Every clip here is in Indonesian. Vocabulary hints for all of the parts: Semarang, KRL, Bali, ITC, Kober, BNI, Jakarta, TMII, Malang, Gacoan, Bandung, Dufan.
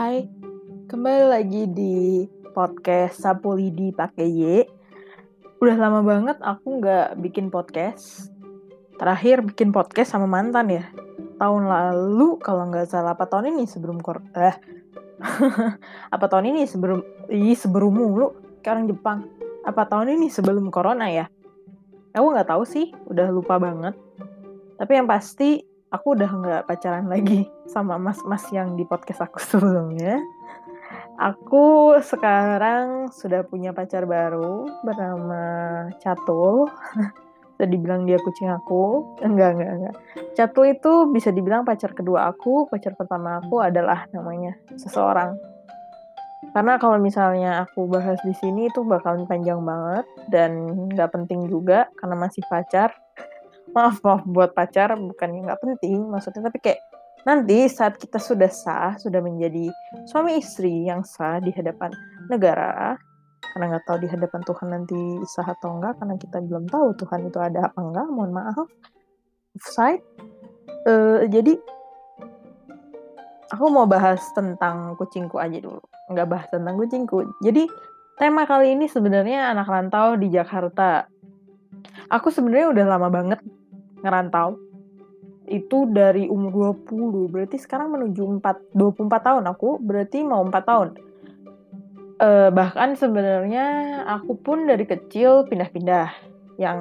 Hai, kembali lagi di podcast Sapu Lidi Pakai Y. Udah lama banget aku nggak bikin podcast. Terakhir bikin podcast sama mantan ya. Tahun lalu kalau nggak salah, apa tahun ini sebelum apa tahun ini sebelum mulu. Sekarang Jepang. Apa tahun ini sebelum corona ya? Aku nggak tahu sih, udah lupa banget. Tapi yang pasti aku udah nggak pacaran lagi sama mas-mas yang di podcast aku sebelumnya. Aku sekarang sudah punya pacar baru bernama Catul. Bisa dibilang dia kucing aku. Enggak. Catul itu bisa dibilang pacar kedua aku. Pacar pertama aku adalah namanya seseorang. Karena kalau misalnya aku bahas di sini itu bakalan panjang banget dan nggak penting juga karena masih pacar. Maaf buat pacar, bukannya nggak penting maksudnya, tapi kayak nanti saat kita sudah sah, sudah menjadi suami istri yang sah di hadapan negara, karena nggak tahu di hadapan Tuhan nanti sah atau enggak, karena kita belum tahu Tuhan itu ada apa enggak, mohon maaf offside. Jadi aku mau bahas tentang kucingku aja dulu, nggak bahas tentang kucingku. Jadi tema kali ini sebenarnya anak rantau di Jakarta. Aku sebenarnya udah lama banget ngerantau, itu dari umur 20, berarti sekarang menuju 24 tahun aku, berarti mau 4 tahun. Bahkan sebenarnya aku pun dari kecil pindah-pindah, yang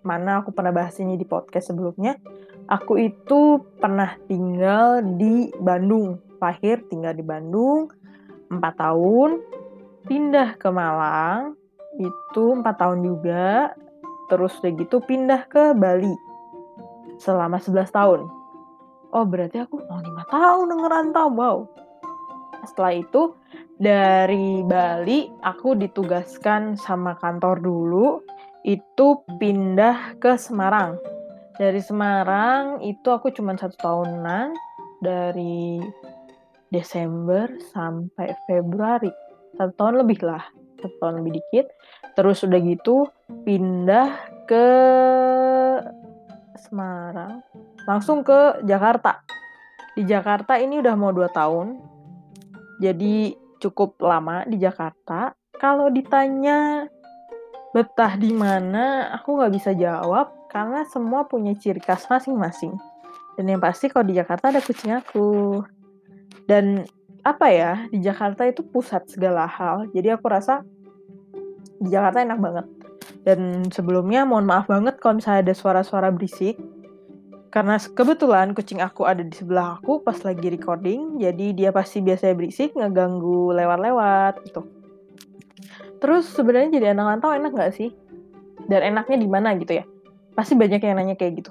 mana aku pernah bahas ini di podcast sebelumnya. Aku itu pernah tinggal di Bandung, lahir tinggal di Bandung 4 tahun, pindah ke Malang itu 4 tahun juga, terus udah gitu pindah ke Bali selama 11 tahun. Oh berarti aku mau 5 tahun ngerantau, wow. Setelah itu dari Bali aku ditugaskan sama kantor dulu, itu pindah ke Semarang. Dari Semarang itu aku cuma 1 tahunan, dari Desember sampai Februari. 1 tahun lebih lah, 1 tahun lebih dikit. Terus udah gitu pindah ke Semarang, langsung ke Jakarta. Di Jakarta ini udah mau 2 tahun, jadi cukup lama di Jakarta. Kalau ditanya betah di mana, aku nggak bisa jawab karena semua punya ciri khas masing-masing. Dan yang pasti kalau di Jakarta ada kucing aku. Dan apa ya, di Jakarta itu pusat segala hal, jadi aku rasa di Jakarta enak banget. Dan sebelumnya mohon maaf banget kalau misalnya ada suara-suara berisik, karena kebetulan kucing aku ada di sebelah aku pas lagi recording, jadi dia pasti biasanya berisik, ngeganggu lewat-lewat gitu. Terus sebenarnya jadi anak rantau enak nggak sih? Dan enaknya di mana gitu ya? Pasti banyak yang nanya kayak gitu.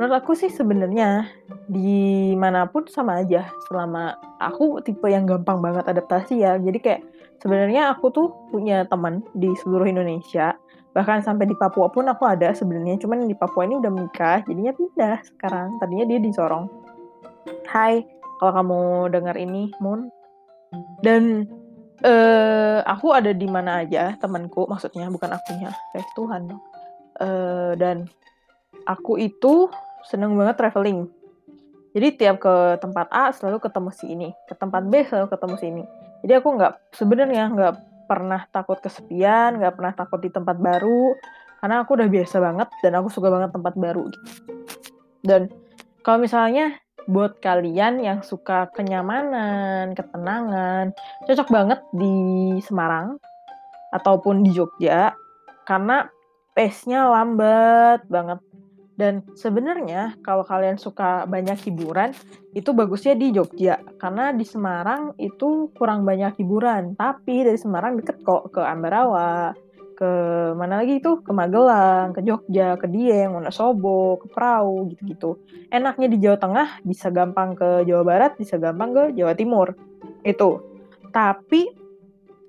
Menurut aku sih sebenarnya dimanapun sama aja, selama aku tipe yang gampang banget adaptasi ya. Jadi kayak sebenarnya aku tuh punya teman di seluruh Indonesia, bahkan sampai di Papua pun aku ada sebenarnya. Cuman di Papua ini udah menikah, jadinya pindah sekarang. Tadinya dia di Sorong. Hai, kalau kamu dengar ini, Moon. Dan aku ada di mana aja, temanku maksudnya, bukan akunya. Kayak Tuhan dong. Dan aku itu seneng banget traveling. Jadi tiap ke tempat A selalu ketemu si ini, ke tempat B selalu ketemu si ini. Jadi aku sebenarnya nggak pernah takut kesepian, nggak pernah takut di tempat baru, karena aku udah biasa banget dan aku suka banget tempat baru. Dan kalau misalnya buat kalian yang suka kenyamanan, ketenangan, cocok banget di Semarang ataupun di Jogja, karena pace-nya lambat banget. Dan sebenarnya kalau kalian suka banyak hiburan, itu bagusnya di Jogja. Karena di Semarang itu kurang banyak hiburan. Tapi dari Semarang deket kok ke Ambarawa, ke mana lagi itu, ke Magelang, ke Jogja, ke Dieng, Wonosobo, ke Prau, gitu-gitu. Enaknya di Jawa Tengah bisa gampang ke Jawa Barat, bisa gampang ke Jawa Timur. Itu. Tapi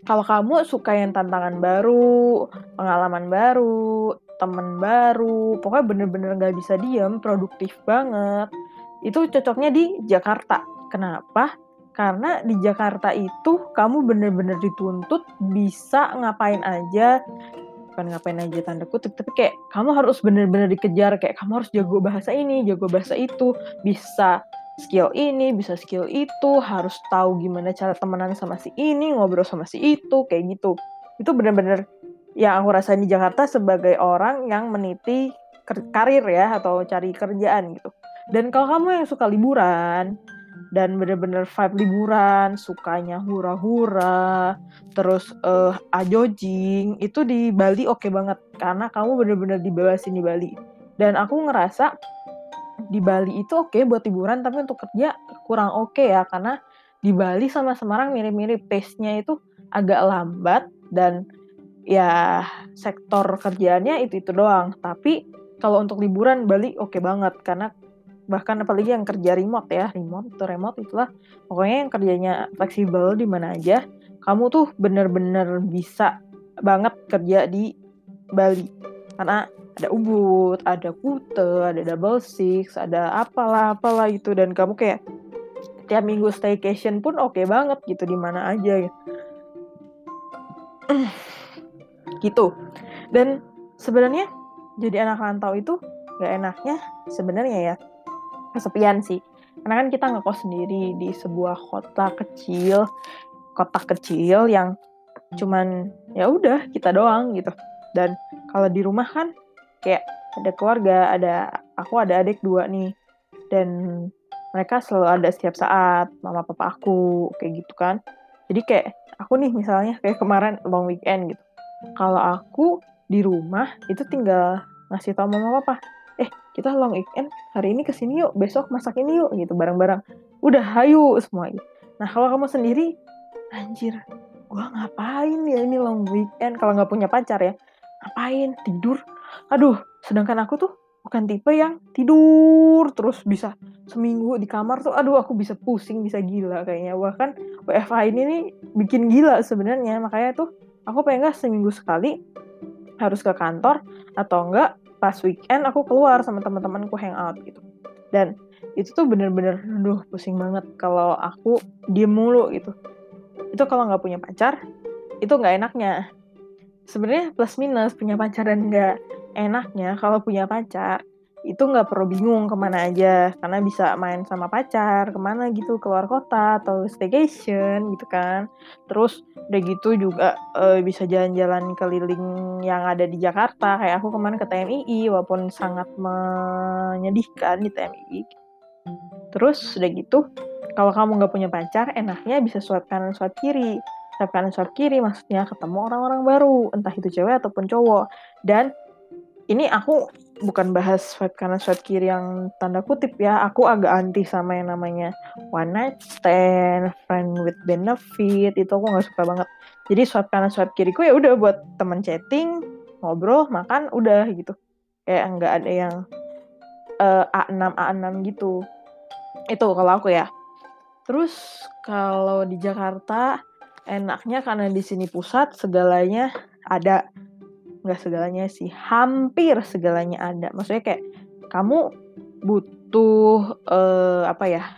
kalau kamu suka yang tantangan baru, pengalaman baru, temen baru, pokoknya bener-bener gak bisa diem, produktif banget, itu cocoknya di Jakarta. Kenapa? Karena di Jakarta itu kamu bener-bener dituntut bisa ngapain aja, bukan ngapain aja tanda kutip, tapi kayak kamu harus bener-bener dikejar, kayak kamu harus jago bahasa ini, jago bahasa itu, bisa skill ini, bisa skill itu, harus tahu gimana cara temenan sama si ini, ngobrol sama si itu, kayak gitu. Itu benar-benar yang aku rasain di Jakarta sebagai orang yang meniti karir ya, atau cari kerjaan gitu. Dan kalau kamu yang suka liburan, dan benar-benar vibe liburan, sukanya hura-hura, terus ajojing, itu di Bali oke banget. Karena kamu benar-benar dibebasin di Bali. Dan aku ngerasa di Bali itu oke buat liburan, tapi untuk kerja kurang oke ya. Karena di Bali sama Semarang mirip-mirip, pace-nya itu agak lambat. Dan ya sektor kerjaannya itu doang. Tapi kalau untuk liburan Bali oke banget. Karena bahkan apalagi yang kerja remote ya, remote itulah pokoknya yang kerjanya fleksibel di mana aja, kamu tuh bener-bener bisa banget kerja di Bali karena ada Ubud, ada Kute, ada Double Six, ada apalah gitu, dan kamu kayak tiap minggu staycation pun oke banget gitu di mana aja gitu. Dan sebenarnya jadi anak rantau itu nggak enaknya sebenarnya ya kesepian sih, karena kan kita ngekos sendiri di sebuah kota kecil yang cuman ya udah kita doang gitu. Dan kalau di rumah kan kayak ada keluarga, ada adik 2 nih, dan mereka selalu ada setiap saat, mama papa aku kayak gitu kan. Jadi kayak aku nih misalnya kayak kemarin long weekend gitu, kalau aku di rumah itu tinggal ngasih tau mama papa, kita long weekend hari ini kesini yuk, besok masak ini yuk gitu bareng-bareng, udah hayu semua gitu. Nah kalau kamu sendiri, anjir gue ngapain ya ini long weekend, kalau gak punya pacar ya ngapain, tidur, aduh. Sedangkan aku tuh bukan tipe yang tidur terus bisa seminggu di kamar tuh, aduh aku bisa pusing, bisa gila kayaknya. Bahkan WFH ini nih bikin gila sebenarnya. Makanya tuh aku pengen gak seminggu sekali harus ke kantor, atau enggak pas weekend aku keluar sama teman-temanku hangout gitu. Dan itu tuh bener-bener aduh pusing banget kalau aku diem mulu gitu. Itu kalau nggak punya pacar itu nggak enaknya. Sebenarnya plus minus punya pacar dan nggak enaknya, kalau punya pacar itu nggak perlu bingung kemana aja, karena bisa main sama pacar kemana gitu, keluar kota atau staycation gitu kan. Terus udah gitu juga bisa jalan-jalan keliling yang ada di Jakarta, kayak aku kemarin ke TMII walaupun sangat menyedihkan di TMII. Terus udah gitu kalau kamu nggak punya pacar enaknya bisa swipe kanan swipe kiri, maksudnya ketemu orang-orang baru, entah itu cewek ataupun cowok. Dan ini aku bukan bahas swipe kanan swipe kiri yang tanda kutip ya, aku agak anti sama yang namanya one night stand, friend with benefit, itu aku nggak suka banget. Jadi swipe kanan swipe kiriku ya udah buat teman chatting, ngobrol, makan, udah gitu. Kayak nggak ada yang A6 gitu. Itu kalau aku ya. Terus kalau di Jakarta enaknya karena di sini pusat segalanya ada. Nggak segalanya sih, hampir segalanya ada. Maksudnya kayak kamu butuh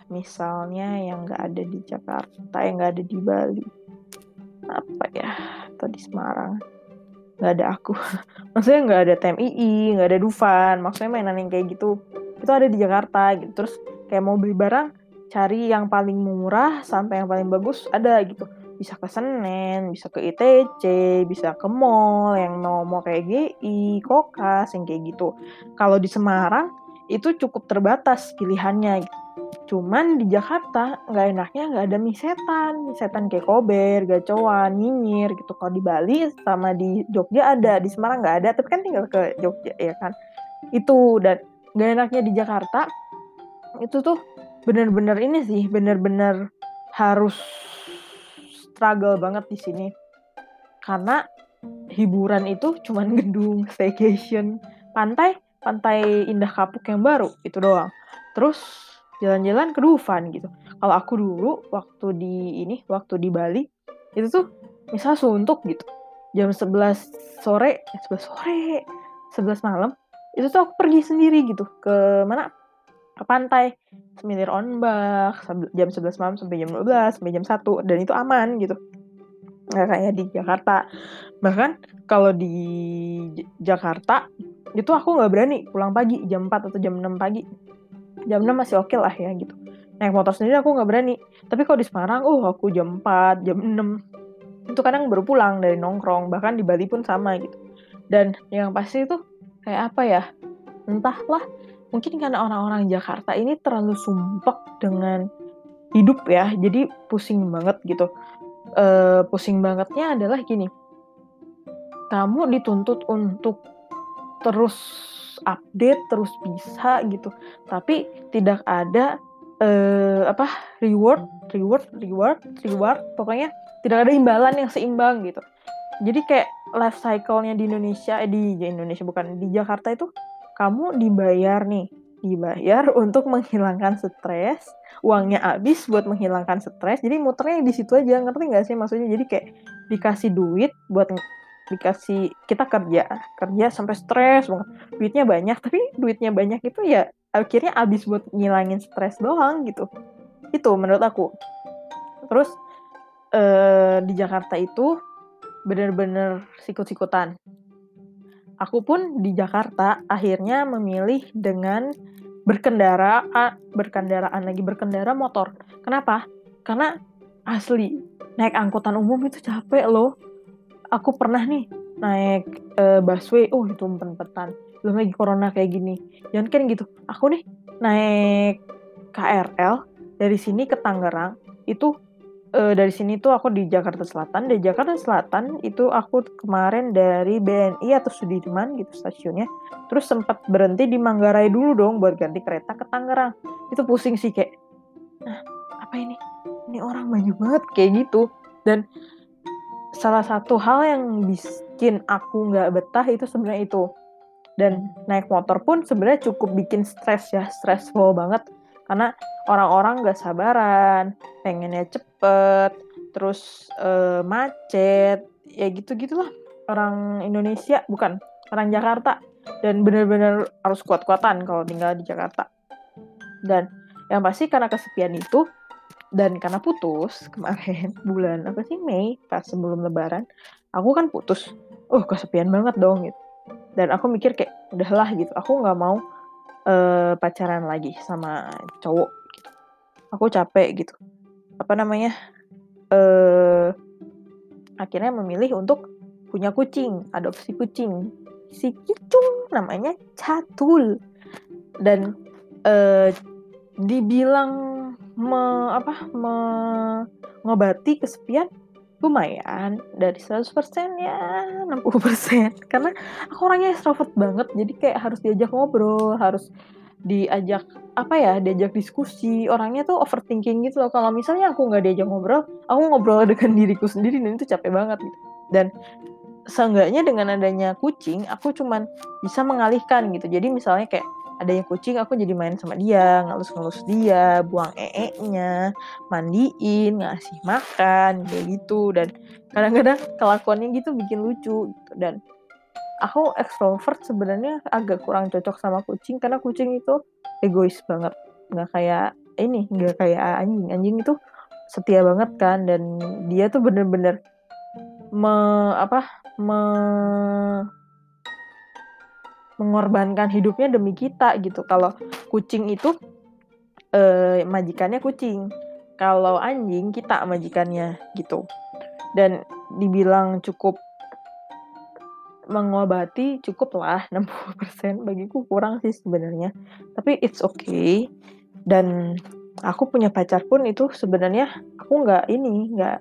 misalnya yang nggak ada di Jakarta, yang nggak ada di Bali, atau di Semarang nggak ada aku. Maksudnya nggak ada TMII, nggak ada Dufan, maksudnya mainan yang kayak gitu itu ada di Jakarta gitu. Terus kayak mau beli barang, cari yang paling murah sampai yang paling bagus ada gitu. Bisa ke Senen, bisa ke ITC, bisa ke mall, yang nomor kayak GI, Kokas, yang kayak gitu. Kalau di Semarang, itu cukup terbatas pilihannya. Cuman di Jakarta, nggak enaknya nggak ada mie setan kayak kober, gacoan, nyinyir gitu. Kalau di Bali sama di Jogja ada, di Semarang nggak ada, tapi kan tinggal ke Jogja, ya kan. Itu, dan nggak enaknya di Jakarta, itu tuh bener-bener ini sih, bener-bener harus struggle banget di sini, karena hiburan itu cuman gedung, staycation, pantai Indah Kapuk yang baru itu doang. Terus jalan-jalan ke Dufan gitu. Kalau aku dulu waktu di Bali itu tuh misal suntuk gitu, jam 11 malam itu tuh aku pergi sendiri gitu ke mana? Ke pantai, semilir ombak, jam 11 malam sampai jam 12, sampai jam 1, dan itu aman gitu. Nggak kayak di Jakarta. Bahkan kalau di Jakarta, itu aku nggak berani pulang pagi, jam 4 atau jam 6 pagi. Jam 6 masih oke lah ya gitu. Naik motor sendiri aku nggak berani. Tapi kalau di Semarang, aku jam 4, jam 6. Itu kadang baru pulang dari nongkrong. Bahkan di Bali pun sama gitu. Dan yang pasti itu kayak apa ya? Entahlah. Mungkin karena orang-orang Jakarta ini terlalu sumpek dengan hidup ya. Jadi pusing banget gitu. Pusing bangetnya adalah gini. Kamu dituntut untuk terus update, terus bisa gitu. Tapi tidak ada reward, pokoknya tidak ada imbalan yang seimbang gitu. Jadi kayak life cycle-nya di Indonesia, di Jakarta itu kamu dibayar untuk menghilangkan stres, uangnya habis buat menghilangkan stres. Jadi muternya di situ aja, ngerti nggak sih maksudnya? Jadi kayak dikasih duit kita kerja sampai stres banget, duitnya banyak, tapi duitnya banyak itu ya akhirnya abis buat ngilangin stres doang gitu. Itu menurut aku. Terus di Jakarta itu benar-benar sikut-sikutan. Aku pun di Jakarta akhirnya memilih dengan berkendara motor. Kenapa? Karena asli naik angkutan umum itu capek loh. Aku pernah nih naik busway, itu umpet-umpetan. Belum lagi corona kayak gini. Jangan kan gitu. Aku nih naik KRL dari sini ke Tangerang. Itu dari sini tuh aku di Jakarta Selatan. Dari Jakarta Selatan itu aku kemarin dari BNI atau Sudirman gitu stasiunnya. Terus sempat berhenti di Manggarai dulu dong buat ganti kereta ke Tangerang. Itu pusing sih kayak. Nah, apa ini? Ini orang maju banget kayak gitu. Dan salah satu hal yang bikin aku nggak betah itu sebenarnya itu. Dan naik motor pun sebenarnya cukup bikin stres ya, stressful banget. Karena orang-orang gak sabaran, pengennya cepet, terus macet, ya gitu-gitulah orang Indonesia, bukan, orang Jakarta. Dan benar-benar harus kuat-kuatan kalau tinggal di Jakarta. Dan yang pasti karena kesepian itu, dan karena putus kemarin bulan Mei, pas sebelum Lebaran, aku kan putus. Kesepian banget dong gitu. Dan aku mikir kayak udahlah gitu, aku nggak mau pacaran lagi sama cowok gitu. Aku capek gitu. Akhirnya memilih untuk punya kucing, adopsi kucing. Si Kicung namanya Catul. Dan dibilang mengobati kesepian lumayan, dari 100% ya 60%, karena aku orangnya extrovert banget, jadi kayak harus diajak ngobrol, harus diajak diajak diskusi. Orangnya tuh overthinking gitu loh. Kalau misalnya aku nggak diajak ngobrol, aku ngobrol dengan diriku sendiri dan itu capek banget gitu. Dan seenggaknya dengan adanya kucing, aku cuman bisa mengalihkan gitu. Jadi misalnya kayak adanya kucing, aku jadi main sama dia, ngelus-ngelus dia, buang ee-nya, mandiin, ngasih makan, kayak gitu. Dan kadang-kadang kelakuannya gitu bikin lucu gitu. Dan aku ekstrovert sebenarnya agak kurang cocok sama kucing, karena kucing itu egois banget. Nggak kayak anjing. Anjing itu setia banget kan, dan dia tuh bener-bener mengorbankan hidupnya demi kita gitu. Kalau kucing itu majikannya kucing, kalau anjing kita majikannya gitu. Dan dibilang cukup mengobati, cukup lah 60%, bagiku kurang sih sebenarnya. Tapi it's okay. Dan aku punya pacar pun itu sebenarnya aku nggak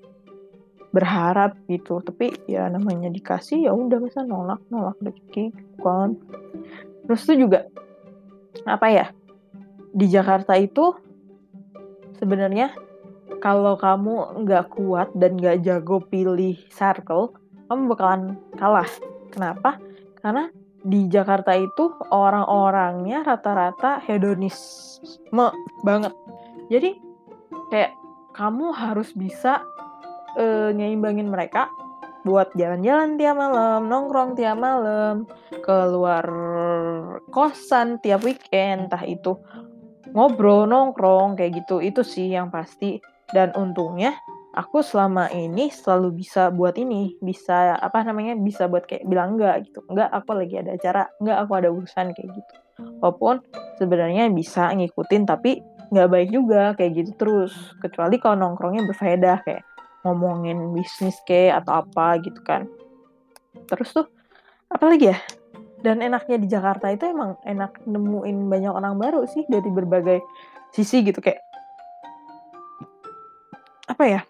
berharap gitu, tapi ya namanya dikasih ya udah, bisa nolak rezeki kan. Terus tuh juga di Jakarta itu sebenarnya kalau kamu nggak kuat dan nggak jago pilih circle, kamu bakalan kalah. Kenapa? Karena di Jakarta itu orang-orangnya rata-rata hedonisme banget. Jadi kayak kamu harus bisa nyimbangin mereka buat jalan-jalan tiap malam, nongkrong tiap malam, keluar kosan tiap weekend, entah itu ngobrol, nongkrong, kayak gitu. Itu sih yang pasti. Dan untungnya aku selama ini selalu bisa buat ini, bisa buat kayak bilang enggak gitu. Enggak, aku lagi ada acara, enggak, aku ada urusan, kayak gitu. Walaupun sebenarnya bisa ngikutin, tapi nggak baik juga kayak gitu terus, kecuali kalau nongkrongnya berfaedah kayak ngomongin bisnis kayak atau apa gitu kan. Terus tuh apalagi ya, dan enaknya di Jakarta itu emang enak nemuin banyak orang baru sih dari berbagai sisi gitu, kayak apa ya,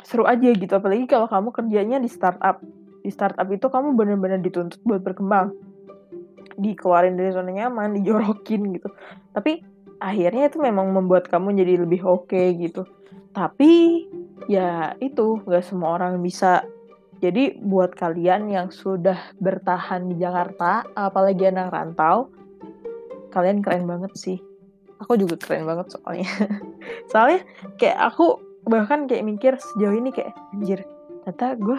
seru aja gitu. Apalagi kalau kamu kerjanya di startup, di startup itu kamu benar-benar dituntut buat berkembang, dikeluarin dari zona nyaman, dijorokin gitu, tapi akhirnya itu memang membuat kamu jadi lebih oke gitu. Tapi ya itu, nggak semua orang bisa. Jadi buat kalian yang sudah bertahan di Jakarta, apalagi anak rantau, kalian keren banget sih. Aku juga keren banget soalnya. Soalnya kayak aku bahkan kayak mikir sejauh ini kayak, anjir, ternyata gue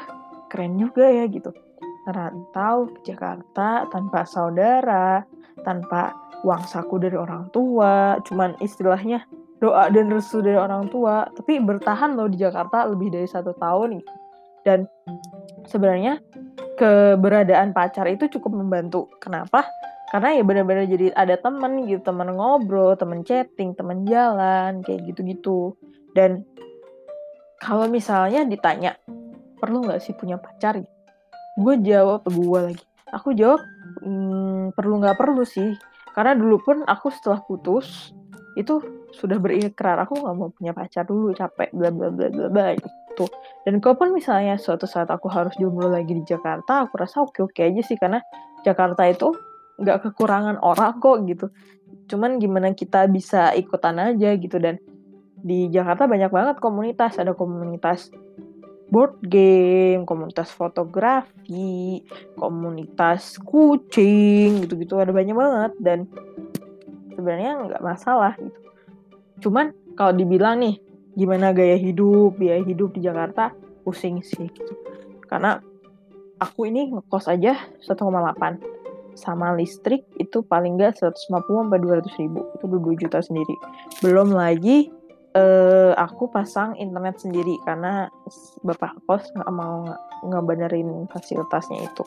keren juga ya gitu. Rantau ke Jakarta tanpa saudara, tanpa uang saku dari orang tua, cuman istilahnya doa dan restu dari orang tua, tapi bertahan loh di Jakarta lebih dari 1 tahun gitu. Dan sebenarnya keberadaan pacar itu cukup membantu. Kenapa? Karena ya benar-benar jadi ada teman gitu, teman ngobrol, teman chatting, teman jalan kayak gitu-gitu. Dan kalau misalnya ditanya perlu nggak sih punya pacar, gue jawab, aku jawab perlu nggak perlu sih. Karena dulu pun aku setelah putus itu sudah berikrar, aku nggak mau punya pacar dulu, capek bla bla bla bla bla gitu. Dan kalaupun misalnya suatu saat aku harus jomblo lagi di Jakarta, aku rasa oke aja sih, karena Jakarta itu nggak kekurangan orang kok gitu. Cuman gimana kita bisa ikutan aja gitu. Dan di Jakarta banyak banget komunitas, ada komunitas board game, komunitas fotografi, komunitas kucing, gitu-gitu, ada banyak banget. Dan sebenarnya nggak masalah gitu. Cuman kalau dibilang nih gimana gaya hidup, biaya hidup di Jakarta, pusing sih gitu. Karena aku ini ngekos aja 1,8 sama listrik itu paling nggak 150-200 ribu, itu 2 juta sendiri. Belum lagi aku pasang internet sendiri karena bapak kos nggak mau ngebenerin fasilitasnya itu.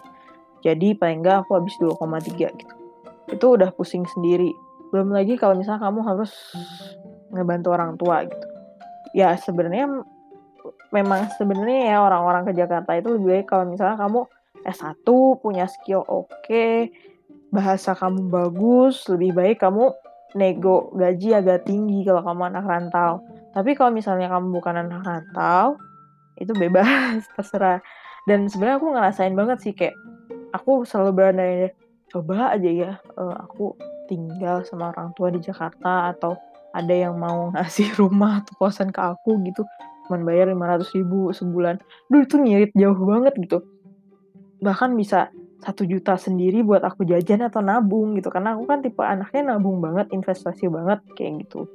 Jadi paling nggak aku habis 2,3 gitu. Itu udah pusing sendiri. Belum lagi kalau misalnya kamu harus ngebantu orang tua gitu. Ya sebenarnya memang sebenarnya ya orang-orang ke Jakarta itu lebih baik kalau misalnya kamu S1, punya skill oke, bahasa kamu bagus, lebih baik kamu nego gaji agak tinggi kalau kamu anak rantau. Tapi kalau misalnya kamu bukan anak rantau, itu bebas, terserah. Dan sebenarnya aku ngerasain banget sih, kayak aku selalu berandai coba aja ya aku tinggal sama orang tua di Jakarta, atau ada yang mau ngasih rumah atau kosan ke aku gitu, cuman bayar 500 ribu sebulan. Duh, itu ngirit jauh banget gitu. Bahkan bisa 1 juta sendiri buat aku jajan atau nabung gitu. Karena aku kan tipe anaknya nabung banget, investasi banget kayak gitu.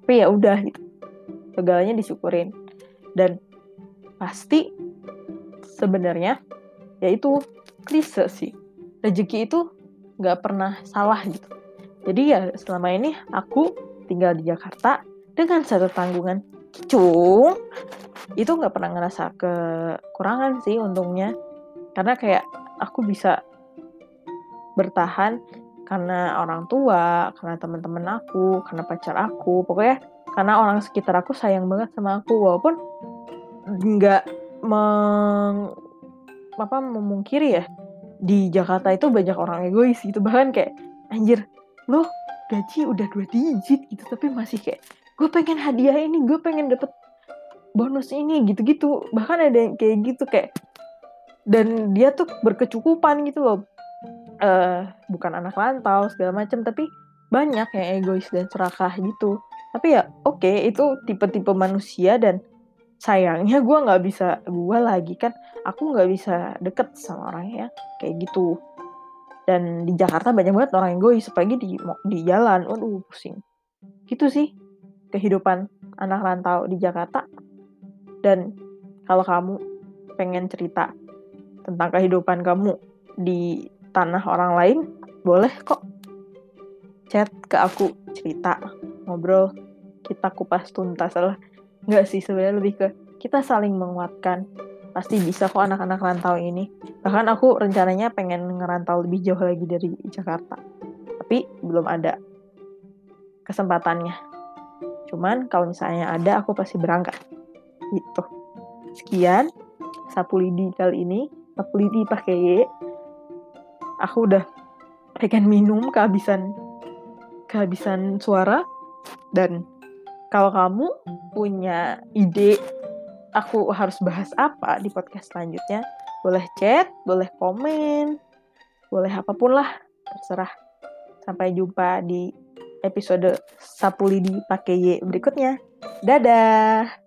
Tapi ya udah gitu. Segalanya disyukurin. Dan pasti sebenarnya ya itu klise sih. Rezeki itu enggak pernah salah gitu. Jadi ya selama ini aku tinggal di Jakarta dengan satu tanggungan kicung. Itu enggak pernah ngerasa kekurangan sih untungnya. Karena kayak aku bisa bertahan karena orang tua, karena teman-teman aku, karena pacar aku, pokoknya karena orang sekitar aku sayang banget sama aku, walaupun nggak memungkiri ya di Jakarta itu banyak orang egois gitu. Bahkan kayak anjir lo gaji udah 2 digit gitu, tapi masih kayak gue pengen hadiah ini, gue pengen dapet bonus ini gitu-gitu. Bahkan ada yang kayak gitu kayak. Dan dia tuh berkecukupan gitu loh. Bukan anak rantau segala macam, tapi banyak yang egois dan serakah gitu. Tapi ya oke, itu tipe-tipe manusia. Dan sayangnya aku gak bisa deket sama orangnya kayak gitu. Dan di Jakarta banyak banget orang egois, apalagi di jalan. Waduh, pusing. Gitu sih kehidupan anak rantau di Jakarta. Dan kalau kamu pengen cerita tentang kehidupan kamu di tanah orang lain, boleh kok chat ke aku, cerita, ngobrol, kita kupas tuntas lah. Nggak sih, sebenarnya lebih ke kita saling menguatkan. Pasti bisa kok anak-anak rantau ini. Bahkan aku rencananya pengen ngerantau lebih jauh lagi dari Jakarta, tapi belum ada. kesempatannya. Cuman kalau misalnya ada, aku pasti berangkat. Gitu. Sekian sapu lidi kali ini. Sapu lidi pakai Y. Aku udah pengen minum kehabisan suara. Dan kalau kamu punya ide aku harus bahas apa di podcast selanjutnya, boleh chat, boleh komen, boleh apapun lah, terserah. Sampai jumpa di episode Sapu Lidi Pakai Y berikutnya. Dadah!